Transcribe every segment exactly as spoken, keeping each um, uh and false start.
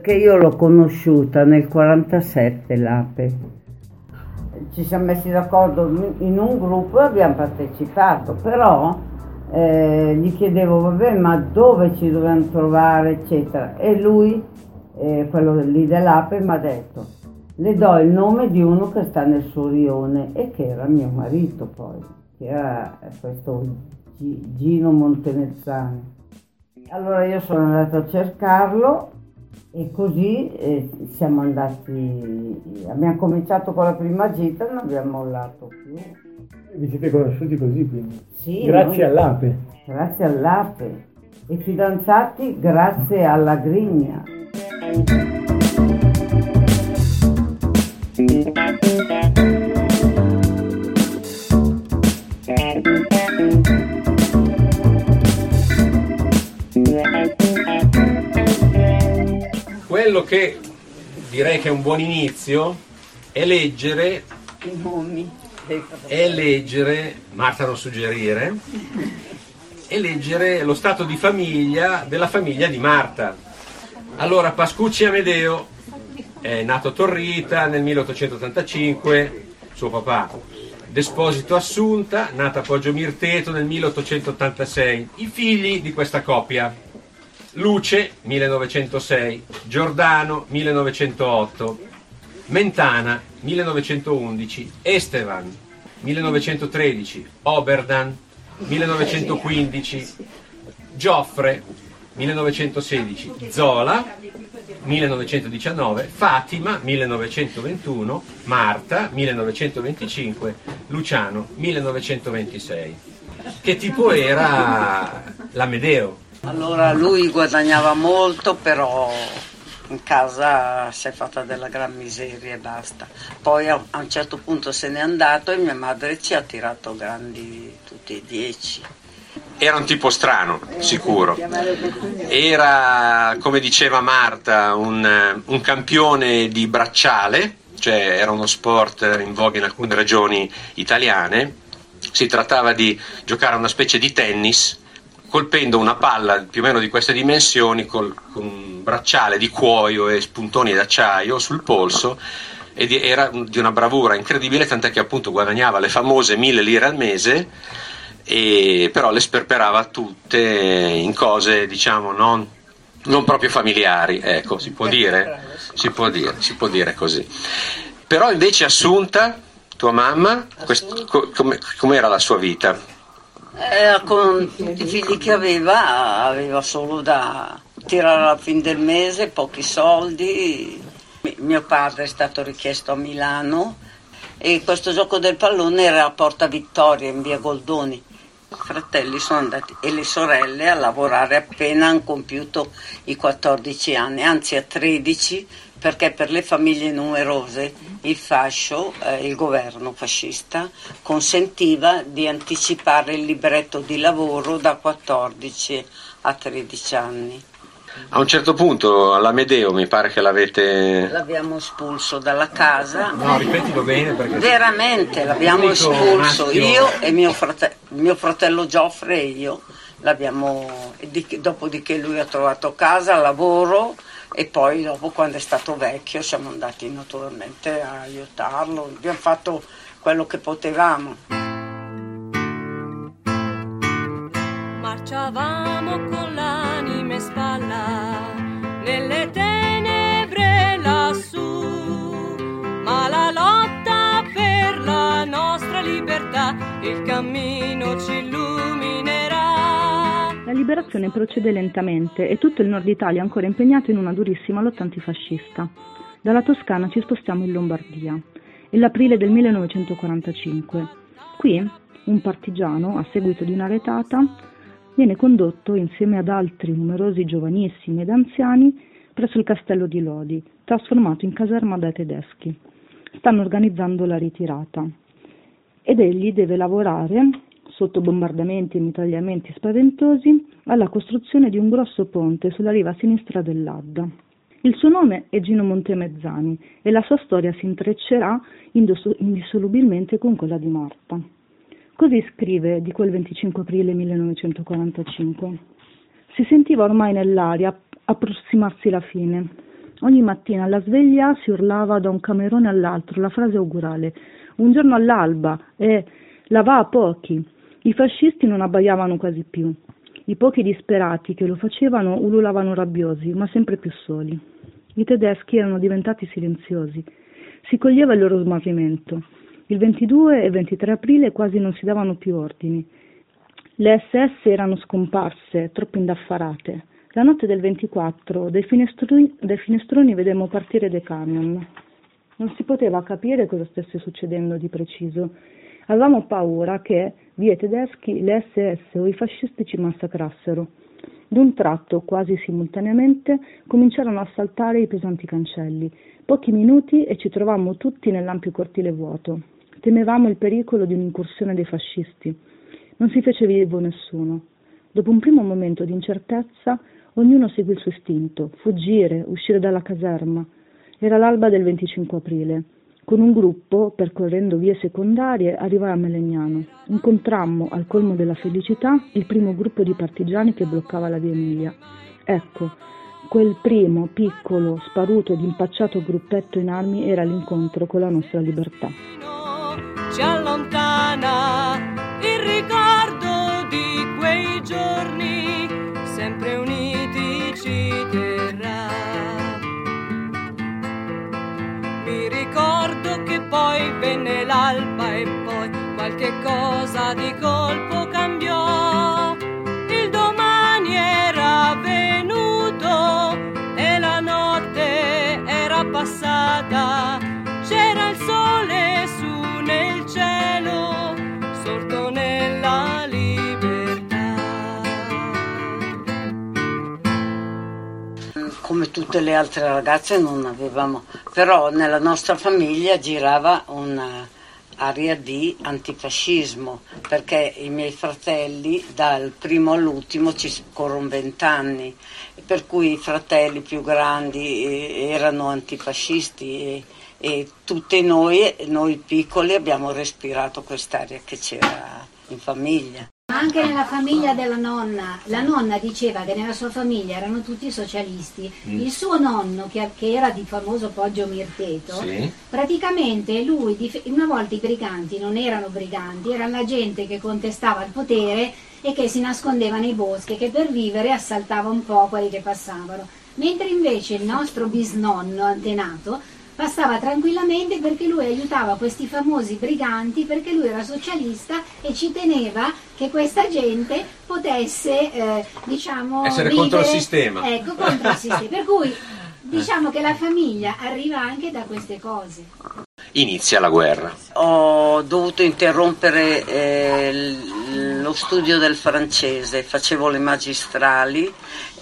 perché io l'ho conosciuta nel quarantasette l'A P E. Ci siamo messi d'accordo in un gruppo e abbiamo partecipato, però eh, gli chiedevo, vabbè, ma dove ci dovevamo trovare, eccetera. E lui, eh, quello lì dell'A P E, mi ha detto, le do il nome di uno che sta nel suo rione e che era mio marito poi, che era questo G- Gino Montemezzani. Allora io sono andata a cercarlo e così eh, siamo andati, abbiamo cominciato con la prima gita e non abbiamo mollato più. Vi siete conosciuti così quindi? Sì. Grazie noi, all'A P E. Grazie all'A P E. E fidanzati grazie alla Grigna. Quello che direi che è un buon inizio è leggere i nomi, è leggere, Marta non suggerire, è leggere lo stato di famiglia della famiglia di Marta. Allora Pascucci Amedeo è nato a Torrita nel milleottocentottantacinque, suo papà. D'Esposito Assunta, nata a Poggio Mirteto nel milleottocentottantasei, i figli di questa coppia. Luce millenovecentosei, Giordano millenovecentootto, Mentana millenovecentoundici, Esteban millenovecentotredici, Oberdan millenovecentoquindici, Gioffre millenovecentosedici, Zola millenovecentodiciannove, Fatima millenovecentoventuno, Marta millenovecentoventicinque, Luciano millenovecentoventisei. Che tipo era l'Amedeo? Allora lui guadagnava molto, però in casa si è fatta della gran miseria e basta. Poi a un certo punto se n'è andato e mia madre ci ha tirato grandi tutti e dieci. Era un tipo strano, sicuro. Era, come diceva Marta, un, un campione di bracciale, cioè era uno sport in voga in alcune regioni italiane. Si trattava di giocare a una specie di tennis, colpendo una palla più o meno di queste dimensioni col, con un bracciale di cuoio e spuntoni d'acciaio sul polso, ed era di una bravura incredibile, tant'è che appunto guadagnava le famose mille lire al mese, e però le sperperava tutte in cose diciamo non, non proprio familiari, ecco, si può dire, si può dire, si può dire così. Però invece Assunta, tua mamma, quest, com, com'era la sua vita? Eh, con tutti i figli che aveva, aveva solo da tirare alla fine del mese, pochi soldi. Mio padre è stato richiesto a Milano e questo gioco del pallone era a Porta Vittoria in via Goldoni. I fratelli sono andati e le sorelle a lavorare appena hanno compiuto i quattordici anni, anzi a tredici, perché per le famiglie numerose il fascio, eh, il governo fascista, consentiva di anticipare il libretto di lavoro da quattordici a tredici anni. A un certo punto all'Amedeo mi pare che l'avete... L'abbiamo espulso dalla casa. No, ripetilo bene perché... Veramente l'abbiamo espulso, io e mio, frate- mio fratello Gioffre e io. L'abbiamo, dopodiché lui ha trovato casa, lavoro e poi dopo quando è stato vecchio siamo andati naturalmente a aiutarlo, abbiamo fatto quello che potevamo. Marciavamo con l'anima in spalla nelle tenebre lassù, ma la lotta per la nostra libertà il cammino ci illuminerà. La liberazione procede lentamente e tutto il nord Italia è ancora impegnato in una durissima lotta antifascista. Dalla Toscana ci spostiamo in Lombardia, è l'aprile del millenovecentoquarantacinque. Qui un partigiano, a seguito di una retata, viene condotto insieme ad altri numerosi giovanissimi ed anziani presso il castello di Lodi, trasformato in caserma dai tedeschi. Stanno organizzando la ritirata ed egli deve lavorare sotto bombardamenti e mitragliamenti spaventosi, alla costruzione di un grosso ponte sulla riva sinistra dell'Adda. Il suo nome è Gino Montemezzani e la sua storia si intreccerà indissolubilmente con quella di Marta. Così scrive di quel venticinque aprile millenovecentoquarantacinque. Si sentiva ormai nell'aria approssimarsi la fine. Ogni mattina alla sveglia si urlava da un camerone all'altro la frase augurale. Un giorno all'alba e la va a pochi. I fascisti non abbaiavano quasi più. I pochi disperati che lo facevano ululavano rabbiosi, ma sempre più soli. I tedeschi erano diventati silenziosi. Si coglieva il loro smarrimento. Il ventidue e ventitré aprile quasi non si davano più ordini. Le esse esse erano scomparse, troppo indaffarate. La notte del ventiquattro, dai finestroni, dai finestroni vedemmo partire dei camion. Non si poteva capire cosa stesse succedendo di preciso. Avevamo paura che, via i tedeschi, le esse esse o i fascisti ci massacrassero. D'un tratto, quasi simultaneamente, cominciarono a saltare i pesanti cancelli. Pochi minuti e ci trovammo tutti nell'ampio cortile vuoto. Temevamo il pericolo di un'incursione dei fascisti. Non si fece vivo nessuno. Dopo un primo momento di incertezza, ognuno seguì il suo istinto, fuggire, uscire dalla caserma. Era l'alba del venticinque aprile. Con un gruppo, percorrendo vie secondarie, arrivai a Melegnano. Incontrammo, al colmo della felicità, il primo gruppo di partigiani che bloccava la via Emilia. Ecco, quel primo, piccolo, sparuto ed impacciato gruppetto in armi era l'incontro con la nostra libertà. Ci allontana il ricordo di quei giorni, sempre uniti ci terrà. Mi ricordo che poi venne l'alba e poi qualche cosa di colpo cambiò. Il domani era venuto e la notte era passata. C'era il sole su nel cielo, sorto nella libertà. Come tutte le altre ragazze non avevamo... Però nella nostra famiglia girava un'aria di antifascismo, perché i miei fratelli dal primo all'ultimo ci scorrono vent'anni, per cui i fratelli più grandi erano antifascisti e, e tutte noi, noi piccoli, abbiamo respirato quest'aria che c'era in famiglia. Anche nella famiglia della nonna, la nonna diceva che nella sua famiglia erano tutti socialisti. Mm. Il suo nonno, che, che era di famoso Poggio Mirteto, sì. Praticamente lui, una volta i briganti non erano briganti, erano la gente che contestava il potere e che si nascondeva nei boschi, che per vivere assaltava un po' quelli che passavano. Mentre invece il nostro bisnonno antenato passava tranquillamente perché lui aiutava questi famosi briganti, perché lui era socialista e ci teneva che questa gente potesse, eh, diciamo... essere vivere, contro il sistema. Ecco, contro il sistema. Per cui diciamo che la famiglia arriva anche da queste cose. Inizia la guerra. Ho dovuto interrompere eh, lo studio del francese, facevo le magistrali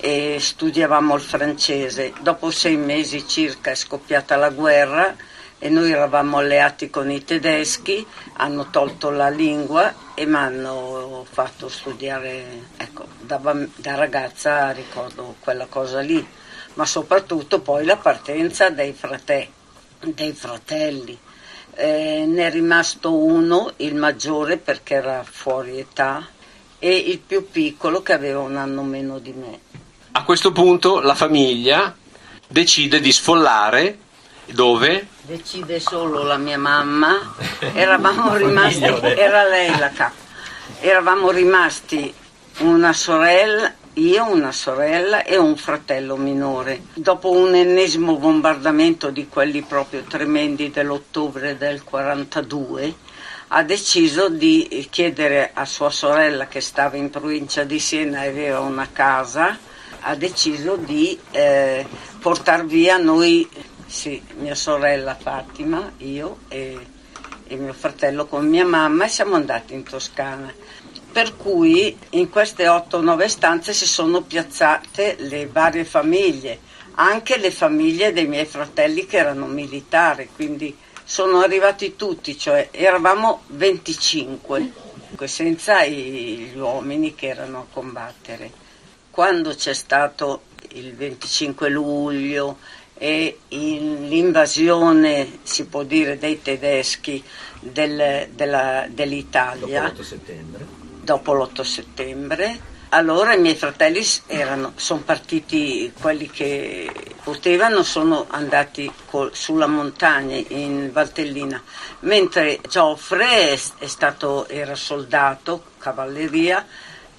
e studiavamo il francese. Dopo sei mesi circa è scoppiata la guerra e noi eravamo alleati con i tedeschi, hanno tolto la lingua e mi hanno fatto studiare, ecco, da, da ragazza ricordo quella cosa lì, ma soprattutto poi la partenza dei fratelli. Dei fratelli. Eh, ne è rimasto uno, il maggiore, perché era fuori età, e il più piccolo che aveva un anno meno di me. A questo punto la famiglia decide di sfollare, dove? Decide solo la mia mamma, eravamo rimasti, era lei la capo, eravamo rimasti una sorella, io, una sorella e un fratello minore. Dopo un ennesimo bombardamento di quelli proprio tremendi dell'ottobre del quarantadue, ha deciso di chiedere a sua sorella, che stava in provincia di Siena e aveva una casa, ha deciso di eh, portar via noi, sì, mia sorella Fatima, io e, e mio fratello con mia mamma, e siamo andati in Toscana. Per cui in queste otto nove stanze si sono piazzate le varie famiglie, anche le famiglie dei miei fratelli che erano militari, quindi sono arrivati tutti, cioè eravamo venticinque, senza gli uomini che erano a combattere. Quando c'è stato il venticinque luglio e l'invasione, si può dire, dei tedeschi del, della, dell'Italia, dopo l'otto settembre, Dopo l'otto settembre Allora i miei fratelli erano, sono partiti, quelli che potevano sono andati col, sulla montagna in Valtellina, mentre Gioffre è, è stato, era soldato, cavalleria,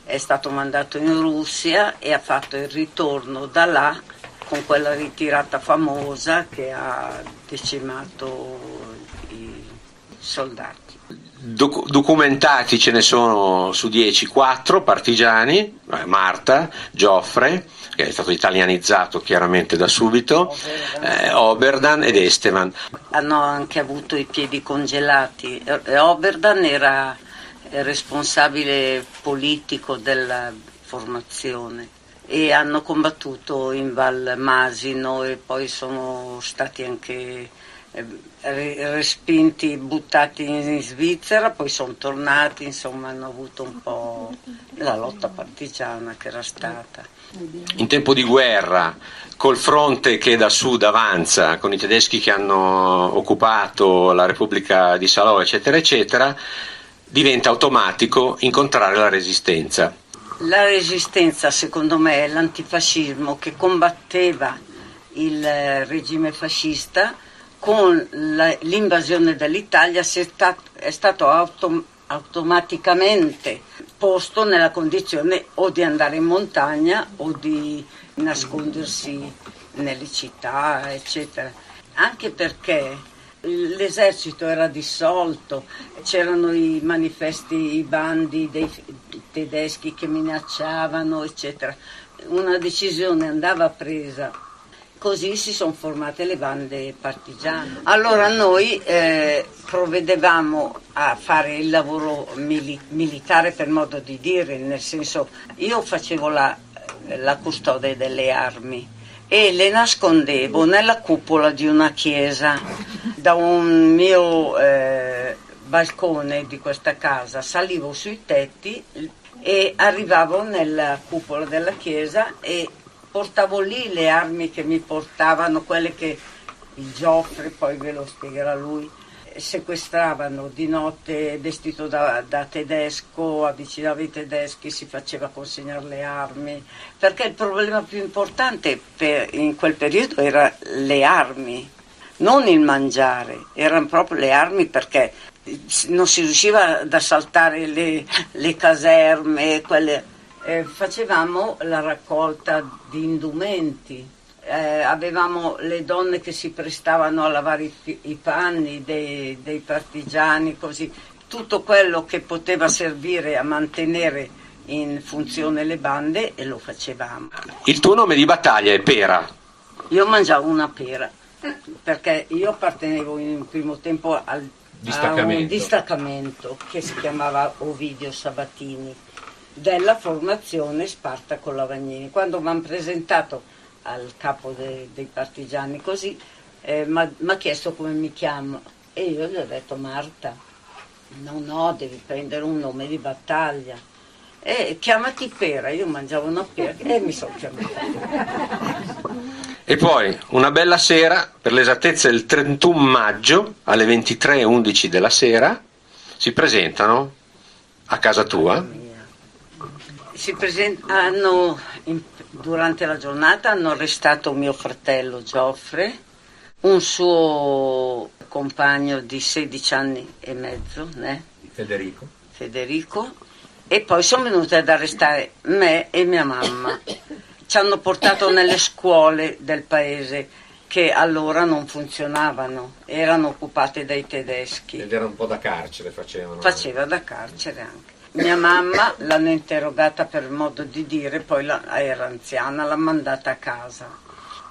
è stato mandato in Russia e ha fatto il ritorno da là con quella ritirata famosa che ha decimato i soldati. Documentati ce ne sono su dieci, quattro partigiani, Marta, Gioffre, che è stato italianizzato chiaramente da subito, Oberdan, eh, Oberdan ed Esteban. Hanno anche avuto i piedi congelati. Oberdan era responsabile politico della formazione e hanno combattuto in Val Masino e poi sono stati anche respinti, buttati in Svizzera, poi sono tornati, insomma hanno avuto un po' la lotta partigiana che era stata. In tempo di guerra, col fronte che da sud avanza, con i tedeschi che hanno occupato la Repubblica di Salò, eccetera, eccetera, diventa automatico incontrare la resistenza. La resistenza, secondo me, è l'antifascismo che combatteva il regime fascista. Con la, l'invasione dell'Italia si è, stato, è stato autom- automaticamente posto nella condizione o di andare in montagna o di nascondersi nelle città, eccetera. Anche perché l'esercito era dissolto, c'erano i manifesti, i bandi dei tedeschi che minacciavano, eccetera. Una decisione andava presa. Così si sono formate le bande partigiane. Allora noi eh, provvedevamo a fare il lavoro mili- militare per modo di dire, nel senso io facevo la, la custode delle armi e le nascondevo nella cupola di una chiesa. Da un mio eh, balcone di questa casa salivo sui tetti e arrivavo nella cupola della chiesa e portavo lì le armi che mi portavano, quelle che il Gioffre, poi ve lo spiegherà lui, sequestravano di notte vestito da, da tedesco, avvicinava i tedeschi, si faceva consegnare le armi, perché il problema più importante per, in quel periodo era le armi, non il mangiare, erano proprio le armi perché non si riusciva ad assaltare le, le caserme, quelle... Eh, facevamo la raccolta di indumenti, eh, avevamo le donne che si prestavano a lavare i, i panni dei, dei partigiani, così tutto quello che poteva servire a mantenere in funzione le bande e lo facevamo. Il tuo nome di battaglia è Pera? Io mangiavo una pera perché io appartenevo in primo tempo al distaccamento. A un distaccamento che si chiamava Ovidio Sabatini della formazione Spartaco Lavagnini. Quando mi hanno presentato al capo de, dei partigiani così, eh, mi ha chiesto come mi chiamo e io gli ho detto Marta. No, no, devi prendere un nome di battaglia. E chiamati Pera, io mangiavo una pera e mi sono chiamata. E poi una bella sera, per l'esattezza il trentuno maggio alle ventitré e undici della sera, si presentano a casa tua. Si presentano durante la giornata, hanno arrestato mio fratello Gioffre, un suo compagno di sedici anni e mezzo, né? Federico. Federico, e poi sono venuti ad arrestare me e mia mamma. Ci hanno portato nelle scuole del paese che allora non funzionavano, erano occupate dai tedeschi. Ed era un po' da carcere facevano. Faceva da carcere anche. Mia mamma l'hanno interrogata per modo di dire, poi la, era anziana, l'ha mandata a casa.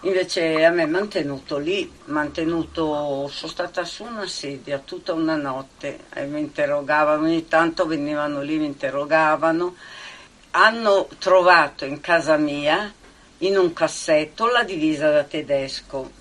Invece a me mi hanno tenuto lì, mantenuto, sono stata su una sedia tutta una notte e mi interrogavano, ogni tanto venivano lì, mi interrogavano. Hanno trovato in casa mia, in un cassetto, la divisa da tedesco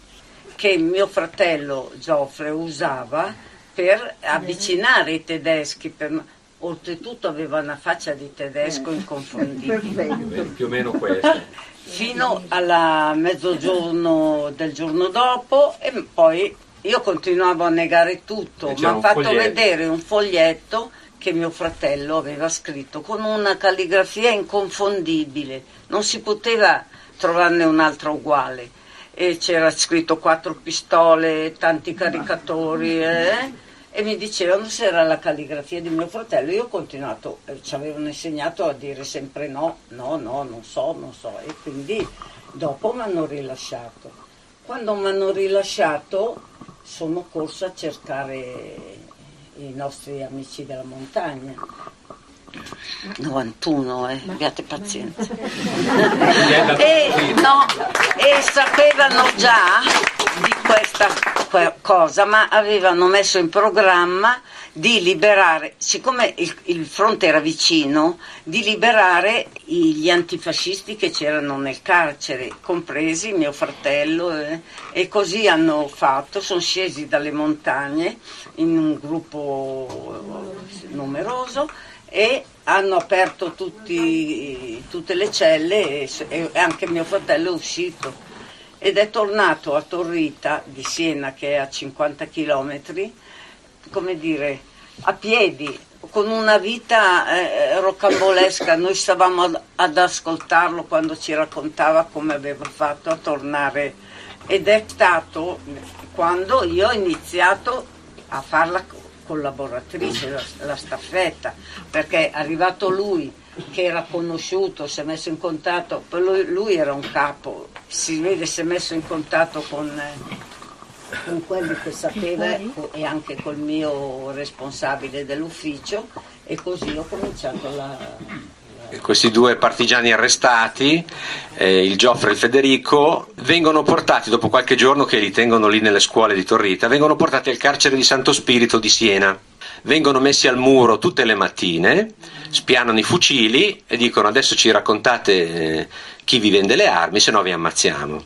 che mio fratello Gioffre usava per avvicinare i tedeschi, per... Oltretutto aveva una faccia di tedesco inconfondibile, più o meno questa, fino alla mezzogiorno del giorno dopo e poi io continuavo a negare tutto, mi ha fatto vedere un foglietto che mio fratello aveva scritto con una calligrafia inconfondibile, non si poteva trovarne un'altra uguale, e c'era scritto quattro pistole, tanti caricatori, eh? E mi dicevano se era la calligrafia di mio fratello. Io ho continuato, eh, ci avevano insegnato a dire sempre no, no, no, non so, non so, e quindi dopo mi hanno rilasciato. Quando mi hanno rilasciato sono corsa a cercare i nostri amici della montagna. novantuno, eh, abbiate pazienza. e, no, e sapevano già di questa cosa, ma avevano messo in programma di liberare, siccome il, il fronte era vicino, di liberare gli antifascisti che c'erano nel carcere, compresi mio fratello, eh, e così hanno fatto, sono scesi dalle montagne in un gruppo numeroso e hanno aperto tutti, tutte le celle, e, e anche mio fratello è uscito ed è tornato a Torrita di Siena, che è a cinquanta chilometri, come dire, a piedi, con una vita eh, rocambolesca. Noi stavamo ad, ad ascoltarlo quando ci raccontava come aveva fatto a tornare, ed è stato quando io ho iniziato a farla collaboratrice, la, la staffetta, perché è arrivato lui che era conosciuto, si è messo in contatto, per lui, lui era un capo, si vede, si è messo in contatto con... Eh, con quelli che sapeva e anche col mio responsabile dell'ufficio, e così ho cominciato la... la... Questi due partigiani arrestati, eh, il Gioffre e il Federico, vengono portati, dopo qualche giorno che li tengono lì nelle scuole di Torrita, vengono portati al carcere di Santo Spirito di Siena. Vengono messi al muro tutte le mattine, spianano i fucili e dicono: adesso ci raccontate eh, chi vi vende le armi, se no vi ammazziamo.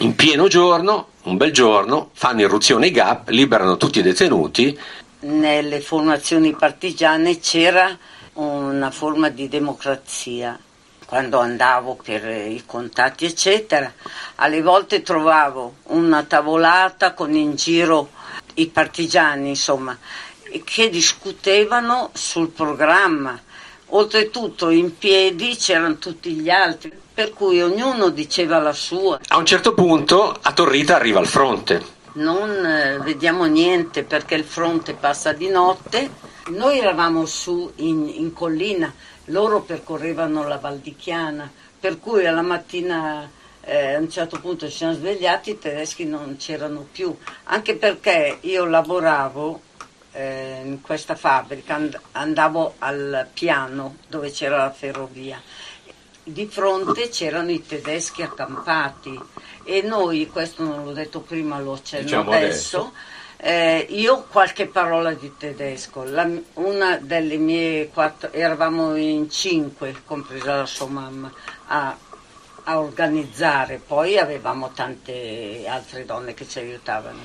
In pieno giorno, un bel giorno, fanno irruzione i GAP, liberano tutti i detenuti. Nelle formazioni partigiane c'era una forma di democrazia. Quando andavo per i contatti eccetera, alle volte trovavo una tavolata con in giro i partigiani, insomma, che discutevano sul programma. Oltretutto in piedi c'erano tutti gli altri, per cui ognuno diceva la sua. A un certo punto a Torrita arriva il fronte. Non eh, vediamo niente perché il fronte passa di notte. Noi eravamo su in, in collina, loro percorrevano la Val di Chiana, per cui alla mattina eh, a un certo punto ci siamo svegliati, i tedeschi non c'erano più, anche perché io lavoravo in questa fabbrica, andavo al piano dove c'era la ferrovia, di fronte c'erano i tedeschi accampati, e noi, questo non l'ho detto prima, lo accenno diciamo adesso, adesso. Eh, io qualche parola di tedesco, la, una delle mie quattro, eravamo in cinque, compresa la sua mamma, a, a organizzare, poi avevamo tante altre donne che ci aiutavano,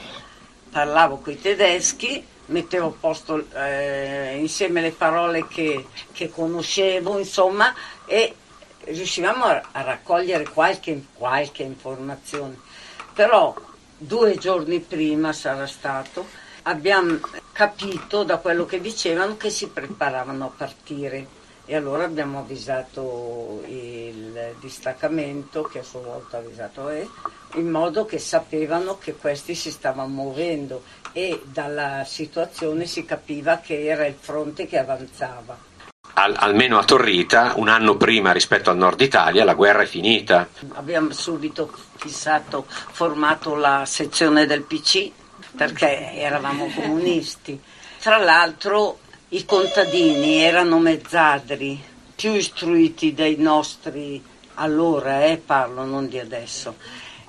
parlavo coi tedeschi, mettevo a posto eh, insieme le parole che, che conoscevo, insomma, e riuscivamo a, a raccogliere qualche, qualche informazione. Però due giorni prima sarà stato, abbiamo capito da quello che dicevano che si preparavano a partire, e allora abbiamo avvisato il distaccamento, che a sua volta ha avvisato E, in modo che sapevano che questi si stavano muovendo, e dalla situazione si capiva che era il fronte che avanzava. Al, almeno a Torrita, un anno prima rispetto al nord Italia, la guerra è finita. Abbiamo subito fissato, formato la sezione del P C, perché eravamo comunisti. Tra l'altro i contadini erano mezzadri, più istruiti dei nostri allora, eh, parlo, non di adesso.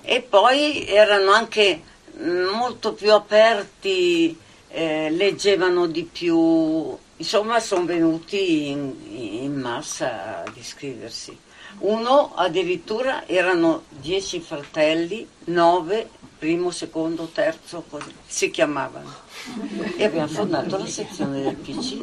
E poi erano anche molto più aperti, eh, leggevano di più, insomma sono venuti in, in massa ad iscriversi. Uno addirittura, erano dieci fratelli, nove, primo, secondo, terzo, così si chiamavano, e abbiamo fondato la sezione del P C.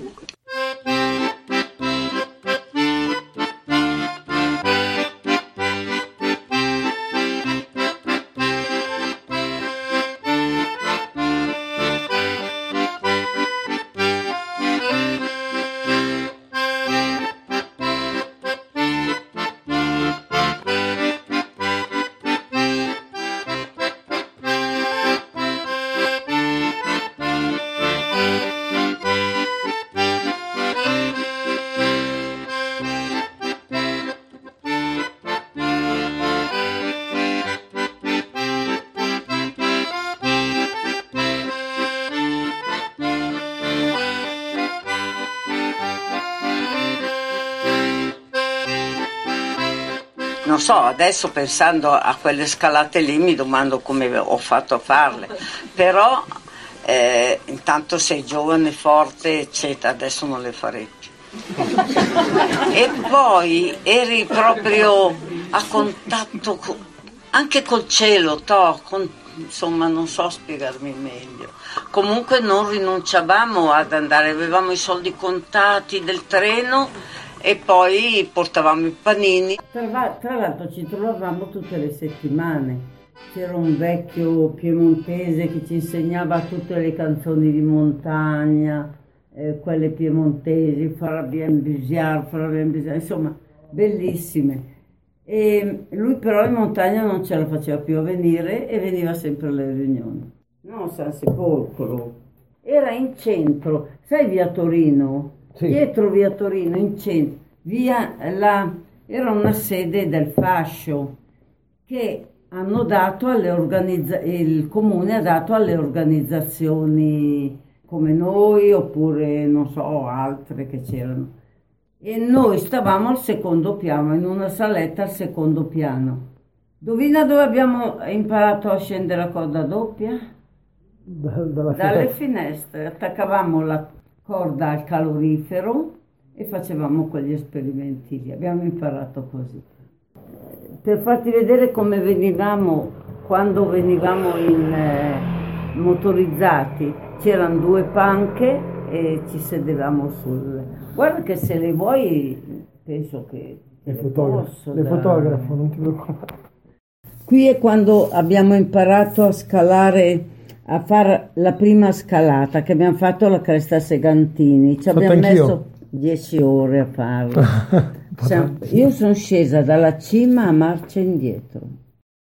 non so, adesso pensando a quelle scalate lì mi domando come ho fatto a farle, però eh, intanto sei giovane, forte eccetera, adesso non le farei più. E poi eri proprio a contatto con, anche col cielo, to, con, insomma non so spiegarmi meglio, comunque non rinunciavamo ad andare, avevamo i soldi contati del treno e poi portavamo i panini. Tra, tra l'altro ci trovavamo tutte le settimane, c'era un vecchio piemontese che ci insegnava tutte le canzoni di montagna, eh, quelle piemontesi, Farabien Bisiar, Farabien Bisiar, insomma bellissime, e lui però in montagna non ce la faceva più a venire e veniva sempre alle riunioni. No, San Sepolcro, era in centro, sai via Torino? Sì. Dietro via Torino, in centro, via la, era una sede del fascio che hanno dato alle organizza- il comune ha dato alle organizzazioni come noi oppure non so altre che c'erano, e noi stavamo al secondo piano, in una saletta al secondo piano. Dovina dove abbiamo imparato a scendere a corda doppia? Da, dalla dalle finestre, attaccavamo la corda al calorifero e facevamo quegli esperimenti lì, abbiamo imparato così. Per farti vedere come venivamo, quando venivamo in eh, motorizzati, c'erano due panche e ci sedevamo sul... Guarda che se le vuoi, penso che... Le, le, fotogra- posso le dare... fotografo, non ti preoccupare. Qui è quando abbiamo imparato a scalare... a fare la prima scalata che abbiamo fatto alla Cresta Segantini, ci abbiamo anch'io. Messo dieci ore a farla. Siamo, io sono scesa dalla cima a marcia indietro.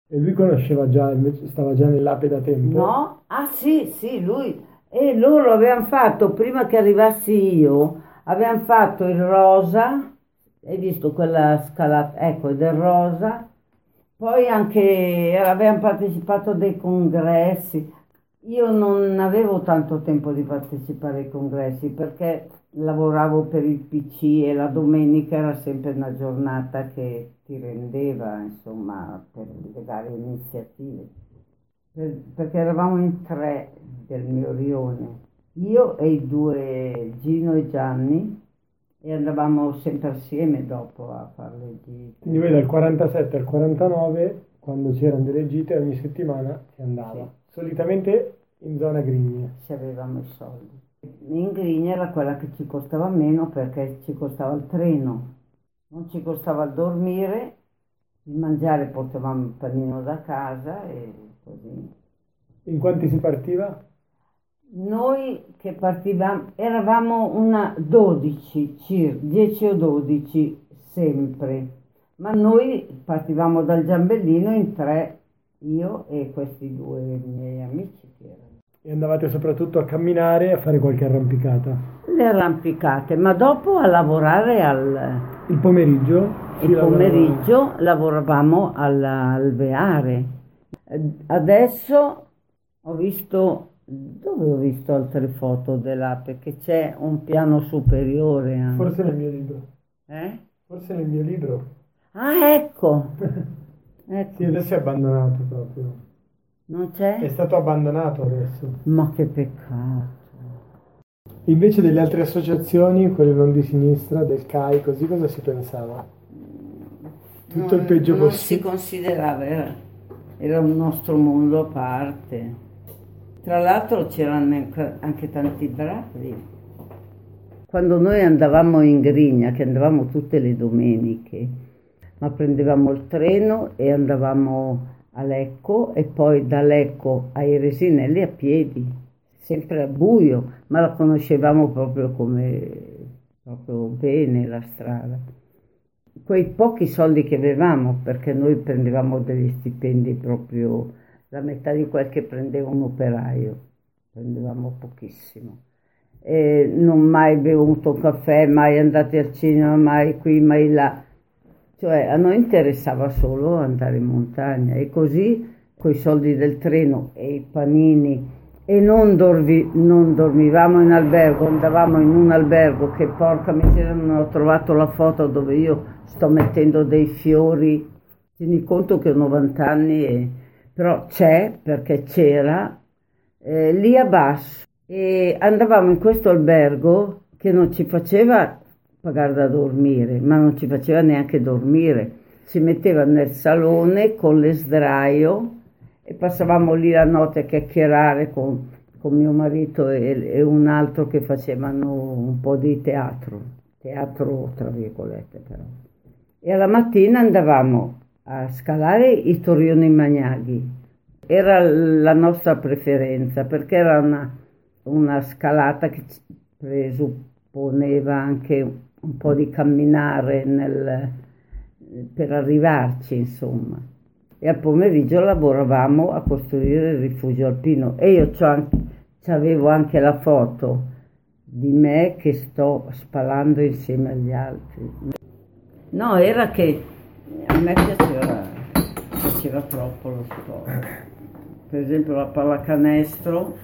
E lui conosceva già, stava già nell'A P E da tempo? No, ah sì, sì, lui. E loro avevano fatto, prima che arrivassi io, avevano fatto il rosa, hai visto quella scalata, ecco, del rosa, poi anche avevano partecipato a dei congressi. Io non avevo tanto tempo di partecipare ai congressi perché lavoravo per il P C e la domenica era sempre una giornata che ti rendeva, insomma, per le varie iniziative. Per, perché eravamo in tre del mio rione, io e i due, Gino e Gianni, e andavamo sempre assieme dopo a fare le gite. Quindi voi dal quarantasette al quarantanove, quando c'erano delle gite, ogni settimana si andava. Sì. Solitamente in zona Grigna. Se avevamo i soldi. In Grigna era quella che ci costava meno perché ci costava il treno, non ci costava dormire, il mangiare portavamo il panino da casa e così. In quanti si partiva? Noi che partivamo, eravamo una dodici, circa, dieci o dodici sempre, ma noi partivamo dal Giambellino in tre. Io e questi due miei amici che erano. E andavate soprattutto a camminare e a fare qualche arrampicata? Le arrampicate, ma dopo a lavorare al... Il pomeriggio? Il pomeriggio lavorava... lavoravamo all'alveare. Adesso ho visto, dove ho visto altre foto dell'A P E? Che c'è un piano superiore anche. Forse nel mio libro. Eh? Forse nel mio libro. Ah, ecco! Ecco. Sì, adesso è abbandonato proprio. Non c'è? È stato abbandonato adesso. Ma che peccato. Invece delle altre associazioni, quelle non di sinistra, del C A I, così cosa si pensava? Tutto non, il peggio non possibile. Non si considerava, era, era un nostro mondo a parte. Tra l'altro c'erano anche tanti bravi. Quando noi andavamo in Grigna, che andavamo tutte le domeniche, ma prendevamo il treno e andavamo a Lecco e poi da Lecco ai Resinelli a piedi, sempre a buio, ma la conoscevamo proprio come proprio bene la strada. Quei pochi soldi che avevamo, perché noi prendevamo degli stipendi proprio, la metà di quel che prendeva un operaio, prendevamo pochissimo. E non mai bevuto un caffè, mai andati al cinema, mai qui, mai là. Cioè a noi interessava solo andare in montagna e così con i soldi del treno e i panini e non, dorvi, non dormivamo in albergo, andavamo in un albergo che porca miseria non ho trovato la foto dove io sto mettendo dei fiori Tieni conto che ho novanta anni, e, però c'è, perché c'era, eh, lì a Bass. E andavamo in questo albergo che non ci faceva pagare da dormire, ma non ci faceva neanche dormire. Si metteva nel salone con le sdraio e passavamo lì la notte a chiacchierare con, con mio marito e, e un altro che facevano un po' di teatro, teatro tra virgolette però. E alla mattina andavamo a scalare i torrioni Magnaghi. Era la nostra preferenza perché era una, una scalata che presupponeva anche un po' di camminare nel... per arrivarci, insomma. E al pomeriggio lavoravamo a costruire il rifugio alpino e io c'avevo anche la foto di me che sto spalando insieme agli altri. No, era che a me piaceva, piaceva troppo lo sport. Per esempio la pallacanestro,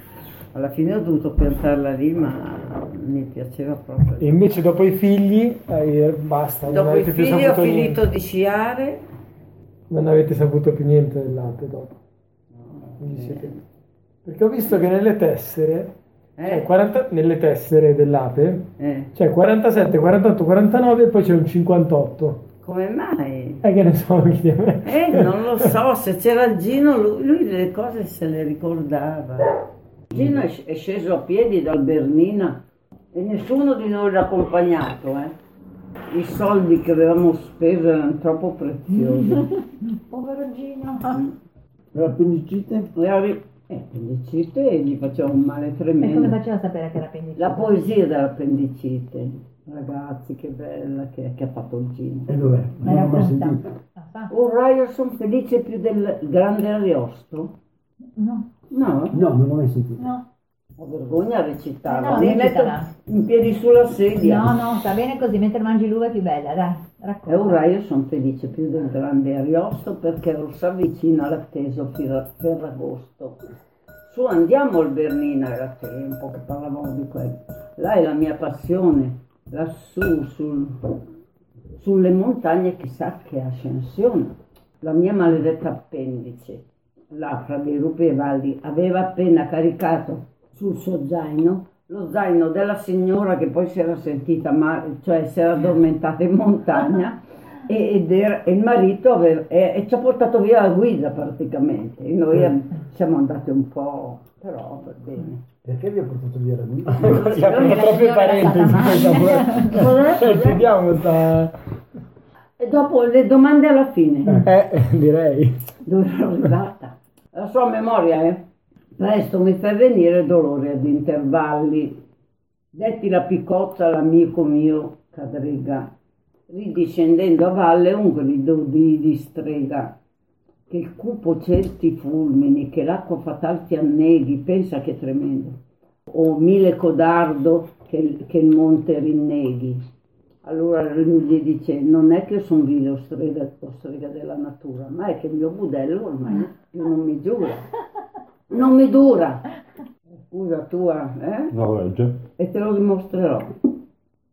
alla fine ho dovuto piantarla lì, ma mi piaceva proprio. E invece dopo i figli, eh, basta. Dopo non avete i figli più saputo ho finito niente. Di sciare. Non avete saputo più niente dell'ape dopo. No, siete... Perché ho visto che nelle tessere, eh. cioè quaranta... nelle tessere dell'ape, eh. c'è cioè quarantasette, quarantotto, quarantanove e poi c'è un cinquantotto. Come mai? Eh, che ne so, eh, non lo so, se c'era il Gino, lui, lui le cose se le ricordava. Gino è sceso a piedi dal Bernina e nessuno di noi l'ha accompagnato, eh. I soldi che avevamo speso erano troppo preziosi. Povero Gino. Era appendicite? Era appendicite e gli faceva un male tremendo. E come faceva a sapere che era appendicite? La poesia dell'appendicite. Ragazzi, che bella che, che ha fatto il Gino. E dov'è? Ma era contenta. Ora io sono felice più del grande Ariosto. No. No, no, non l'ho mai sentito. No. Ho vergogna a recitarla. No, mi metto in piedi sulla sedia. No, no, sta bene così, mentre mangi l'uva è più bella, dai, racconta. E ora io sono felice più del grande Ariosto perché lo si avvicina l'atteso Ferragosto. Su, andiamo al Bernina, era tempo che parlavamo di quello. Là è la mia passione, lassù sul, sulle montagne chissà che ascensione. La mia maledetta appendice. Là fra dei rupi e valli aveva appena caricato sul suo zaino lo zaino della signora che poi si era sentita male, cioè si era addormentata in montagna ed era, e il marito aveva, e, e ci ha portato via la guida praticamente e noi mm. siamo andati un po' però per bene. Perché vi ha portato via la guida? Siamo proprio parenti. Chiudiamo questa. E dopo le domande alla fine. Eh, eh direi. Dove ero arrivata? La sua memoria, eh? Presto mi fa venire dolore ad intervalli. Detti la piccozza all'amico mio Cadrega. Ridiscendendo a valle un grido udii di strega. Che il cupo ciel ti fulmini, che l'acqua fatal ti anneghi, pensa che tremendo. O mille codardo che, che il monte rinneghi. Allora lui gli dice, non è che sono vile o strega, o strega della natura, ma è che il mio budello ormai non mi dura, non mi dura. Scusa tua, eh? No, e te lo dimostrerò.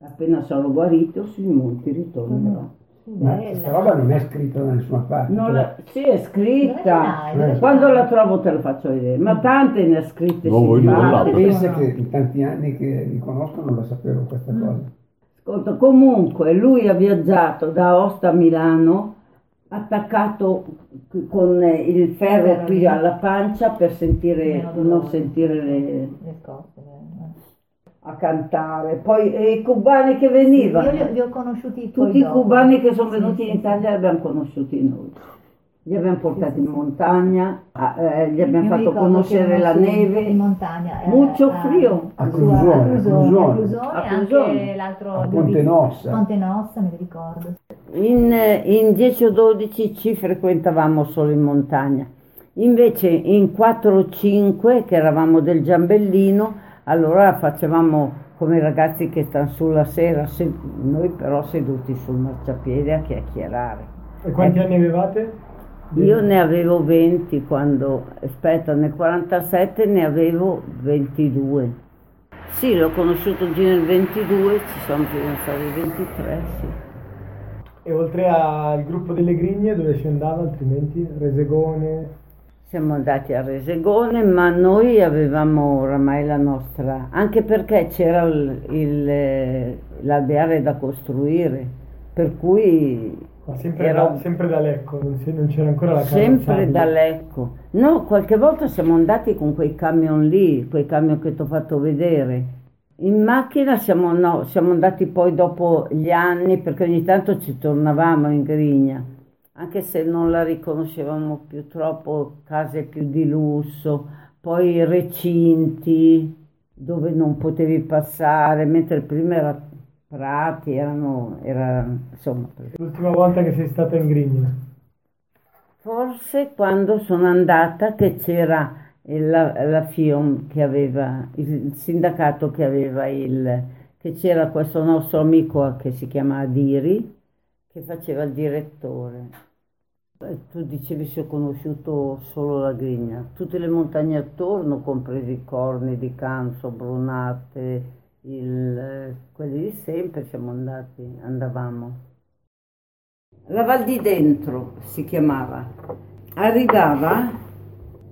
Appena sarò guarito, sui monti ritornerò. Mm. Ma questa roba non è scritta da nessuna parte. Non la... Sì, è scritta. No, no, quando no. La trovo te la faccio vedere, ma tante ne ha scritte. No, voi non pensa che in tanti anni che mi conosco non la sapevo questa mm. cosa. Comunque lui ha viaggiato da Aosta a Milano attaccato con il ferro qui alla pancia per sentire non sentire le, le cose a cantare. Poi e i cubani che venivano. Sì, io li ho conosciuti tutti i dopo. Cubani che sono venuti sì, in Italia li abbiamo conosciuti noi. Li abbiamo portati in montagna, eh, gli abbiamo fatto conoscere la neve, in montagna, eh, molto frio, a Clusone, a Clusone, anche l'altro a Ponte Nossa. Ponte Nossa, me lo ricordo. In, in dieci o dodici ci frequentavamo solo in montagna, invece in quattro o cinque che eravamo del Giambellino, allora facevamo come i ragazzi che stanno sulla sera, se, noi però seduti sul marciapiede a chiacchierare. E quanti anni avevate? Io ne avevo venti quando, aspetta, nel quarantasette ne avevo ventidue. Sì, l'ho conosciuto già nel ventidue, ci sono fidanzati nel ventitré, sì. E oltre al gruppo delle Grigne, dove si andava altrimenti? Resegone? Siamo andati a Resegone, ma noi avevamo oramai la nostra, anche perché c'era il, il, l'alveare da costruire, per cui... Ma sempre, era... da, sempre da Lecco, non c'era ancora la carrozzabile. Sempre da Lecco. No, qualche volta siamo andati con quei camion lì, quei camion che ti ho fatto vedere. In macchina siamo, no, siamo andati poi dopo gli anni, perché ogni tanto ci tornavamo in Grigna, anche se non la riconoscevamo più troppo, case più di lusso, poi recinti dove non potevi passare, mentre prima era prati, erano, era, insomma... L'ultima volta che sei stata in Grigna? Forse quando sono andata che c'era la, la FIOM che aveva, il sindacato che aveva il... che c'era questo nostro amico che si chiama Adiri, che faceva il direttore. Tu dicevi se ho conosciuto solo la Grigna, tutte le montagne attorno, compresi i Corni di Canso, Brunate... Il, quelli di sempre siamo andati, andavamo. La Val di Dentro si chiamava, arrivava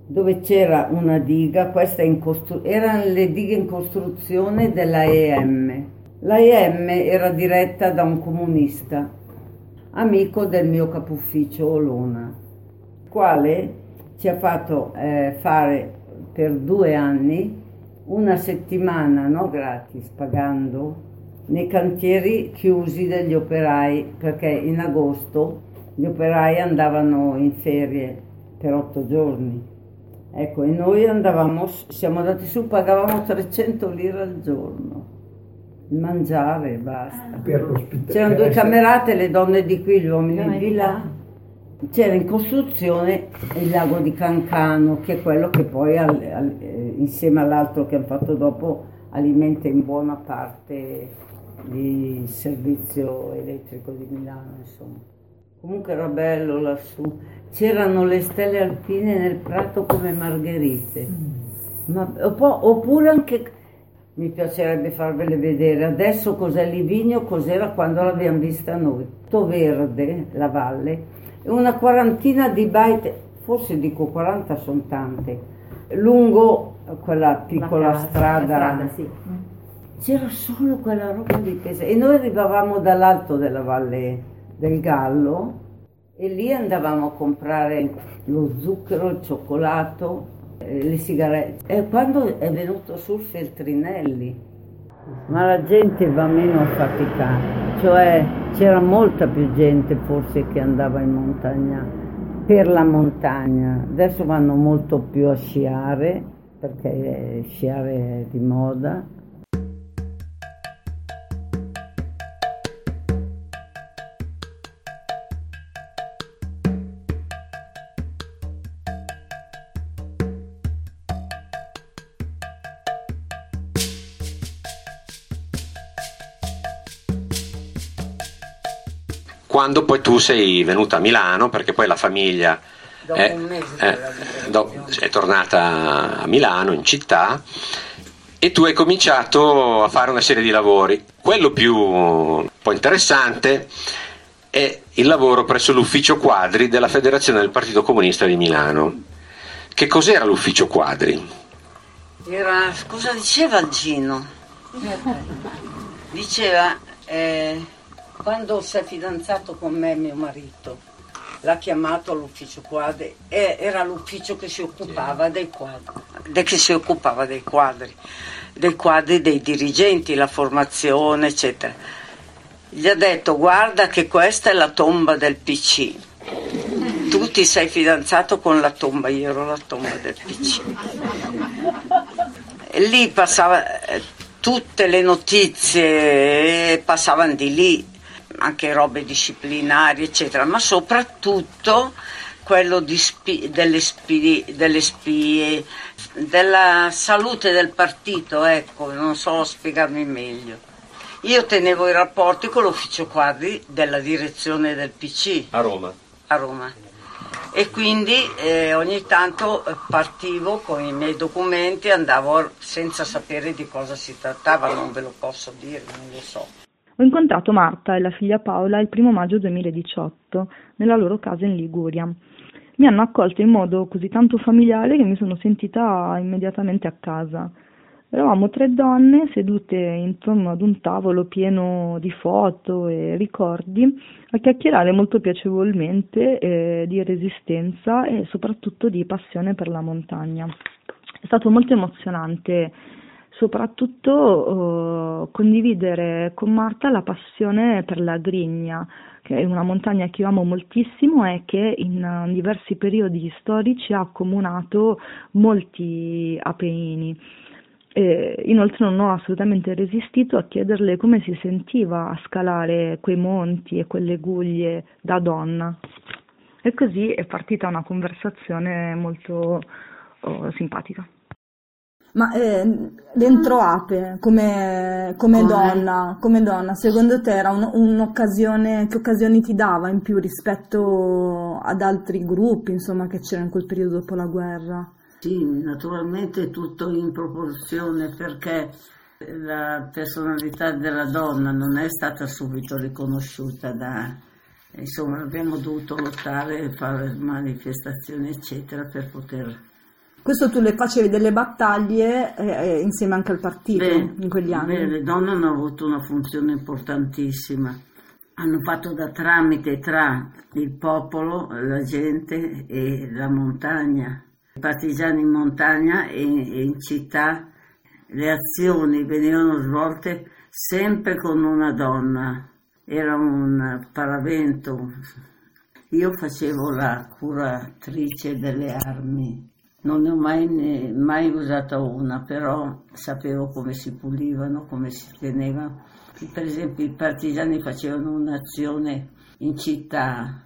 dove c'era una diga, questa in costru- erano le dighe in costruzione della E M. La E M era diretta da un comunista, amico del mio capufficio Olona, quale ci ha fatto eh, fare per due anni una settimana, no, gratis, pagando, nei cantieri chiusi degli operai, perché in agosto gli operai andavano in ferie per otto giorni. Ecco, e noi andavamo, siamo andati su, pagavamo trecento lire al giorno, mangiare e basta. C'erano due camerate, le donne di qui, gli uomini di là. C'era in costruzione il lago di Cancano, che è quello che poi al, al, insieme all'altro che hanno fatto dopo alimenta in buona parte il servizio elettrico di Milano, insomma. Comunque era bello lassù, c'erano le stelle alpine nel prato come margherite, ma, oppure anche, mi piacerebbe farvele vedere adesso cos'è Livigno, cos'era quando l'abbiamo vista noi, tutto verde la valle. Una quarantina di baite, forse dico quaranta sono tante, lungo quella piccola casa, strada, strada sì. C'era solo quella roba di pesa e noi arrivavamo dall'alto della Valle del Gallo e lì andavamo a comprare lo zucchero, il cioccolato, le sigarette. E quando è venuto sul Feltrinelli, ma la gente va meno affaticata, cioè c'era molta più gente forse che andava in montagna, per la montagna. Adesso vanno molto più a sciare, perché sciare è di moda. Quando poi tu sei venuta a Milano, perché poi la famiglia è, è, è tornata a Milano, in città, e tu hai cominciato a fare una serie di lavori. Quello più un po' interessante è il lavoro presso l'ufficio quadri della Federazione del Partito Comunista di Milano. Che cos'era l'ufficio quadri? Era, cosa diceva Gino? Diceva... Eh... Quando si è fidanzato con me mio marito, l'ha chiamato all'ufficio quadri, e era l'ufficio che si occupava dei quadri, che si occupava dei quadri, dei quadri dei dirigenti, la formazione, eccetera. Gli ha detto: guarda che questa è la tomba del P C. Tu ti sei fidanzato con la tomba, io ero la tomba del P C. E lì passava tutte le notizie, passavano di lì. Anche robe disciplinari, eccetera, ma soprattutto quello di spi- delle, spi- delle spie, della salute del partito, ecco, non so spiegarmi meglio. Io tenevo i rapporti con l'ufficio quadri della direzione del P C. A Roma. A Roma. E quindi eh, ogni tanto partivo con i miei documenti e andavo senza sapere di cosa si trattava, non ve lo posso dire, non lo so. Ho incontrato Marta e la figlia Paola il primo maggio duemiladiciotto nella loro casa in Liguria. Mi hanno accolto in modo così tanto familiare che mi sono sentita immediatamente a casa. Eravamo tre donne sedute intorno ad un tavolo pieno di foto e ricordi a chiacchierare molto piacevolmente eh, di resistenza e soprattutto di passione per la montagna. È stato molto emozionante soprattutto eh, condividere con Marta la passione per la Grigna, che è una montagna che io amo moltissimo e che in diversi periodi storici ha accomunato molti apeini. E inoltre non ho assolutamente resistito a chiederle come si sentiva a scalare quei monti e quelle guglie da donna, e così è partita una conversazione molto oh, simpatica. Ma eh, dentro Ape, come, come, come? donna, come donna, secondo te era un, un'occasione, che occasioni ti dava in più rispetto ad altri gruppi, insomma, che c'era in quel periodo dopo la guerra? Sì, naturalmente tutto in proporzione, perché la personalità della donna non è stata subito riconosciuta da, insomma, abbiamo dovuto lottare, fare manifestazioni eccetera per poter. Questo tu le facevi delle battaglie eh, insieme anche al partito? Beh, in quegli anni? Beh, le donne hanno avuto una funzione importantissima, hanno fatto da tramite tra il popolo, la gente e la montagna. Partigiani in montagna e in città, le azioni venivano svolte sempre con una donna, era un paravento. Io facevo la curatrice delle armi, non ne ho mai, ne, mai usata una, però sapevo come si pulivano, come si tenevano. Per esempio i partigiani facevano un'azione in città,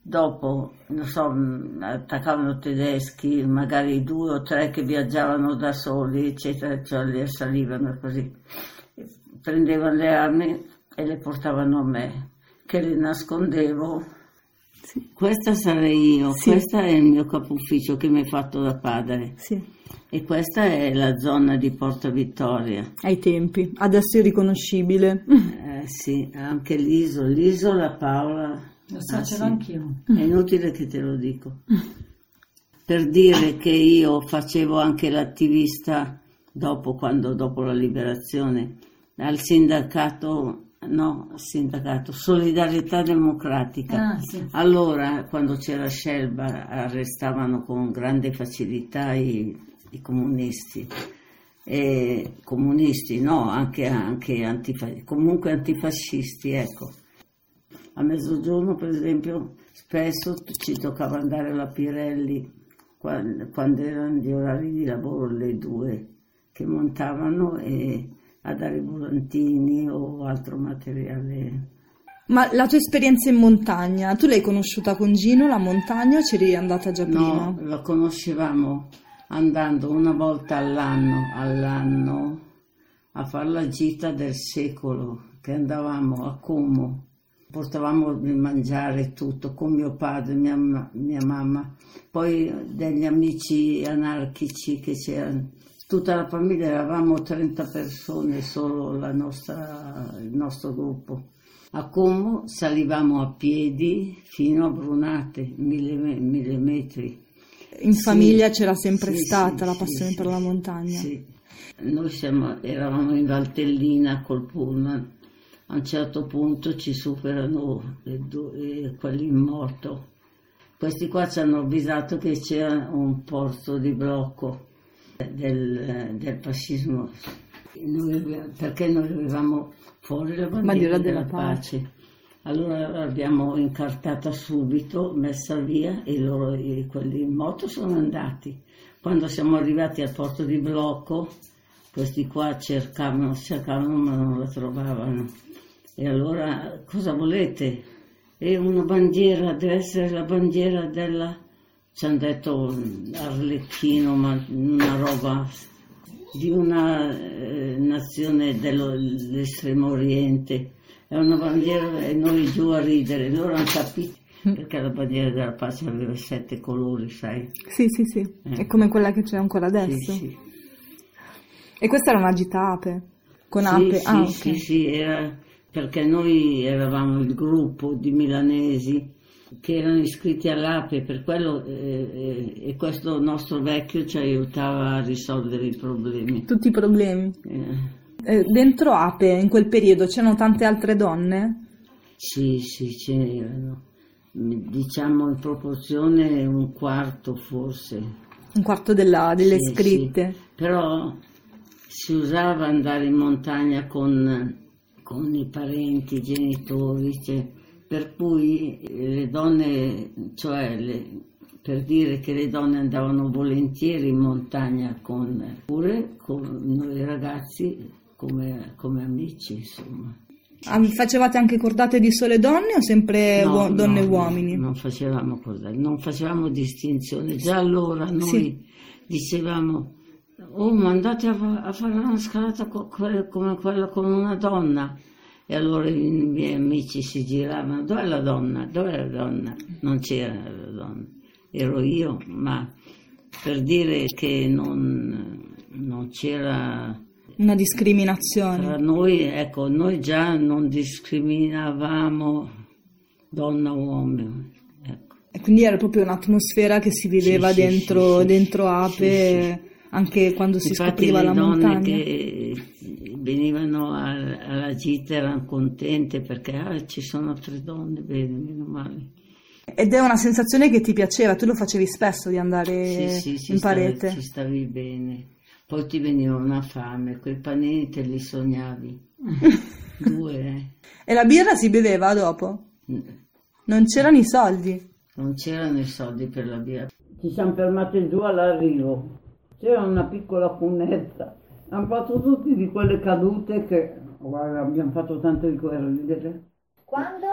dopo, non so, attaccavano tedeschi, magari due o tre che viaggiavano da soli, eccetera, cioè li assalivano così. Prendevano le armi e le portavano a me, che le nascondevo. Sì. Questa sarei io, sì. Questo è il mio capo ufficio che mi è fatto da padre. Sì. E questa è la zona di Porta Vittoria. Ai tempi, adesso è riconoscibile. Eh, sì, anche l'isola, l'isola Paola. Lo so, ah, ce l'ho sì. Anch'io. È inutile che te lo dico. Per dire che io facevo anche l'attivista dopo, quando, dopo la liberazione, al sindacato, no, sindacato, Solidarietà Democratica. Ah, sì. Allora, quando c'era Scelba, arrestavano con grande facilità i, i comunisti. E, comunisti, no, anche, anche antifa- comunque antifascisti, ecco. A mezzogiorno, per esempio, spesso ci toccava andare alla Pirelli, quando, quando erano gli orari di lavoro, le due, che montavano e, a dare i volantini o altro materiale. Ma la tua esperienza in montagna, tu l'hai conosciuta con Gino, la montagna, o c'eri andata già prima? No, la conoscevamo andando una volta all'anno, all'anno a fare la gita del secolo, che andavamo a Como. Portavamo il mangiare tutto con mio padre, mia, mia mamma, poi degli amici anarchici che c'erano. Tutta la famiglia, eravamo trenta persone, solo la nostra, il nostro gruppo. A Como salivamo a piedi fino a Brunate, mille, mille metri. In sì, famiglia c'era sempre sì, stata sì, la passione sì, per la montagna. Sì. Noi siamo, eravamo in Valtellina col pullman. A un certo punto ci superano le due, eh, quelli in moto. Questi qua ci hanno avvisato che c'era un posto di blocco del, del fascismo, noi, perché noi avevamo fuori la bandiera della, della pace. pace. Allora l'abbiamo incartata subito, messa via, e loro, e quelli in moto sono andati. Quando siamo arrivati al posto di blocco, questi qua cercavano, cercavano ma non la trovavano. E allora, cosa volete? E una bandiera, deve essere la bandiera della... Ci hanno detto Arlecchino, ma una roba di una eh, nazione dello, dell'Estremo Oriente. È una bandiera, e noi giù a ridere. Loro hanno capito, perché la bandiera della pace aveva sette colori, sai? Sì, sì, sì. Eh. È come quella che c'è ancora adesso. Sì, sì. E questa era una gita Ape? Con sì, Ape? Sì, ah, sì, okay. Sì, era... perché noi eravamo il gruppo di milanesi che erano iscritti all'A P E, per quello eh, eh, e questo nostro vecchio ci aiutava a risolvere i problemi. Tutti i problemi. Eh. Eh, dentro A P E in quel periodo c'erano tante altre donne? Sì, sì, c'erano. Diciamo in proporzione un quarto forse. Un quarto della, delle sì, iscritte. Sì. Però si usava andare in montagna con, con i parenti, i genitori, cioè, per cui le donne, cioè le, per dire che le donne andavano volentieri in montagna con, pure con noi ragazzi come, come amici, insomma. Ah, facevate anche cordate di sole donne o sempre no, uo- donne no, e uomini? No, non facevamo cordate, non facevamo distinzione. Già allora noi sì. dicevamo, oh ma andate a, a fare una scalata co- come quella con una donna. E allora i miei amici si giravano, dov'è la donna? Dov'è la donna? Non c'era la donna, ero io, ma per dire che non, non c'era... Una discriminazione. Tra noi, ecco, noi già non discriminavamo donna-uomo. Ecco. E quindi era proprio un'atmosfera che si viveva sì, dentro, sì, sì, dentro A P E, sì, sì. Anche quando si Infatti scopriva la montagna. Infatti le donne che venivano alla gita erano contente perché ah, ci sono tre donne, bene, meno male. Ed è una sensazione che ti piaceva, tu lo facevi spesso di andare sì, sì, in parete? Sì, ci stavi bene. Poi ti veniva una fame, quei panini te li sognavi. Due, eh. E la birra si beveva dopo? Non c'erano i soldi? Non c'erano i soldi per la birra. Ci siamo fermati giù all'arrivo. C'era una piccola cunetta. Hanno fatto tutti di quelle cadute che... Guarda, abbiamo fatto tanto di ridere. Quando...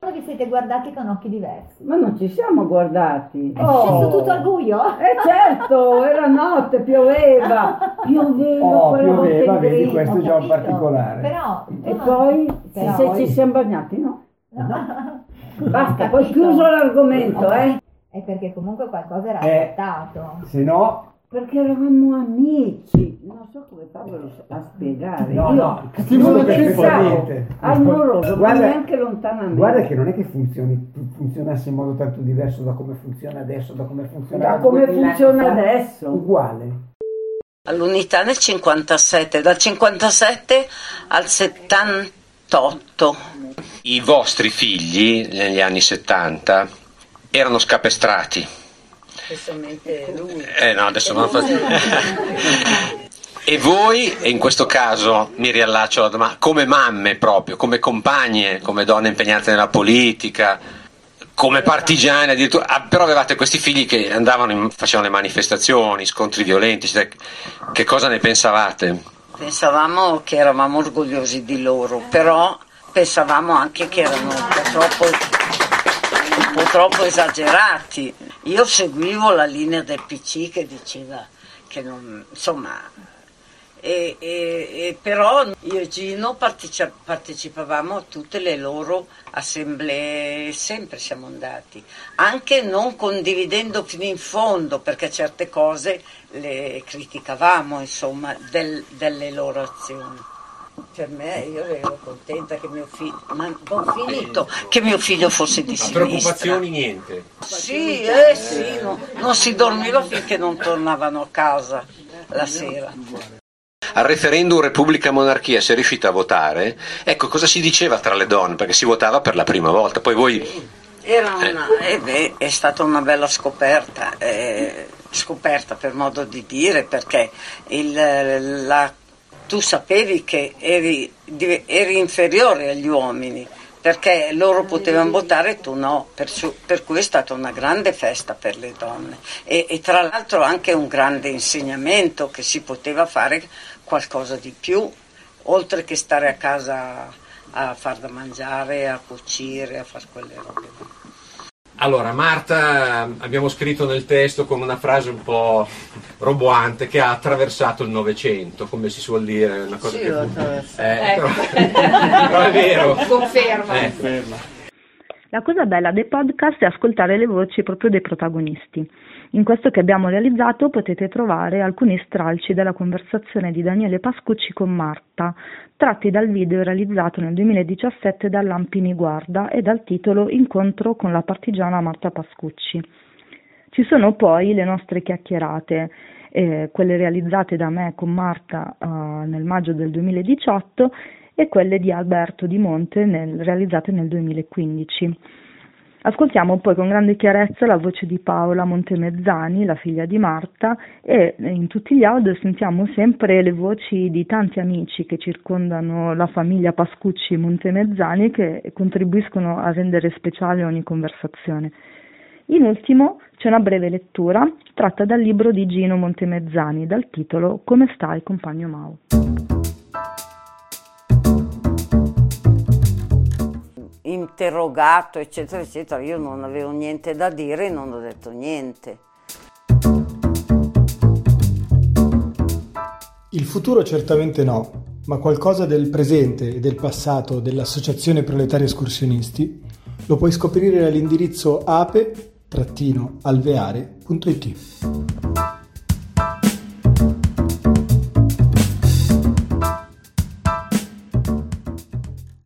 Quando vi siete guardati con occhi diversi? Ma non ci siamo guardati. È successo oh. tutto al buio? Eh certo, era notte, pioveva. Pioveva, oh, pioveva, vedi, questo è già un particolare. Però, e non... poi, Però se poi... ci siamo bagnati, no? no. no. Basta, poi chiuso l'argomento, okay. eh. È perché comunque qualcosa era eh, portato. Se no... Perché eravamo amici, non so come farvelo a spiegare. No, no, stimolo che niente. Al muro, neanche lontanamente. Guarda che non è che funzioni, funzionasse in modo tanto diverso da come funziona adesso, da come funziona Da come funziona adesso. Uguale. All'unità nel cinquantasette, dal cinquantasette al settantotto. I vostri figli negli anni settanta erano scapestrati. Specialmente lui. Eh no, adesso non faccio. E voi, e in questo caso mi riallaccio alla domanda, come mamme proprio, come compagne, come donne impegnate nella politica, come partigiane addirittura, però avevate questi figli che andavano, in, facevano le manifestazioni, scontri violenti, cioè, che cosa ne pensavate? Pensavamo che eravamo orgogliosi di loro, però pensavamo anche che erano purtroppo... un po' troppo esagerati. Io seguivo la linea del P C che diceva che non, insomma, e, e, e però io e Gino partecipa, partecipavamo a tutte le loro assemblee, sempre siamo andati, anche non condividendo fino in fondo, perché certe cose le criticavamo, insomma, del, delle loro azioni. Per me, io ero contenta che mio figlio, ma ho finito, che mio figlio fosse di sinistra. Preoccupazioni niente. Sì, eh sì, no, non si dormiva finché non tornavano a casa la sera. Al referendum Repubblica Monarchia si è riuscita a votare, ecco cosa si diceva tra le donne, perché si votava per la prima volta, poi voi... Era una, eh beh, è stata una bella scoperta, eh, scoperta per modo di dire, perché il, la tu sapevi che eri, eri inferiore agli uomini, perché loro potevano votare e tu no, per, su, per cui è stata una grande festa per le donne e, e tra l'altro anche un grande insegnamento che si poteva fare qualcosa di più, oltre che stare a casa a far da mangiare, a cucire, a far quelle robe. Allora, Marta abbiamo scritto nel testo con una frase un po' roboante che ha attraversato il Novecento, come si suol dire, una cosa sì, che... Lo eh, ecco. però, però è vero. Conferma. Eh. Conferma. La cosa bella dei podcast è ascoltare le voci proprio dei protagonisti. In questo che abbiamo realizzato potete trovare alcuni stralci della conversazione di Daniele Pascucci con Marta, tratti dal video realizzato nel duemiladiciassette da Lampini Guarda e dal titolo Incontro con la partigiana Marta Pascucci. Ci sono poi le nostre chiacchierate, eh, quelle realizzate da me con Marta eh, nel maggio del duemiladiciotto e quelle di Alberto Di Monte nel, realizzate nel duemilaquindici. Ascoltiamo poi con grande chiarezza la voce di Paola Montemezzani, la figlia di Marta, e in tutti gli audio sentiamo sempre le voci di tanti amici che circondano la famiglia Pascucci Montemezzani che contribuiscono a rendere speciale ogni conversazione. In ultimo c'è una breve lettura tratta dal libro di Gino Montemezzani dal titolo Come stai, compagno Mau? Interrogato eccetera eccetera, io non avevo niente da dire e non ho detto niente. Il futuro certamente no, ma qualcosa del presente e del passato dell'Associazione Proletari Escursionisti lo puoi scoprire all'indirizzo ape alveare punto it.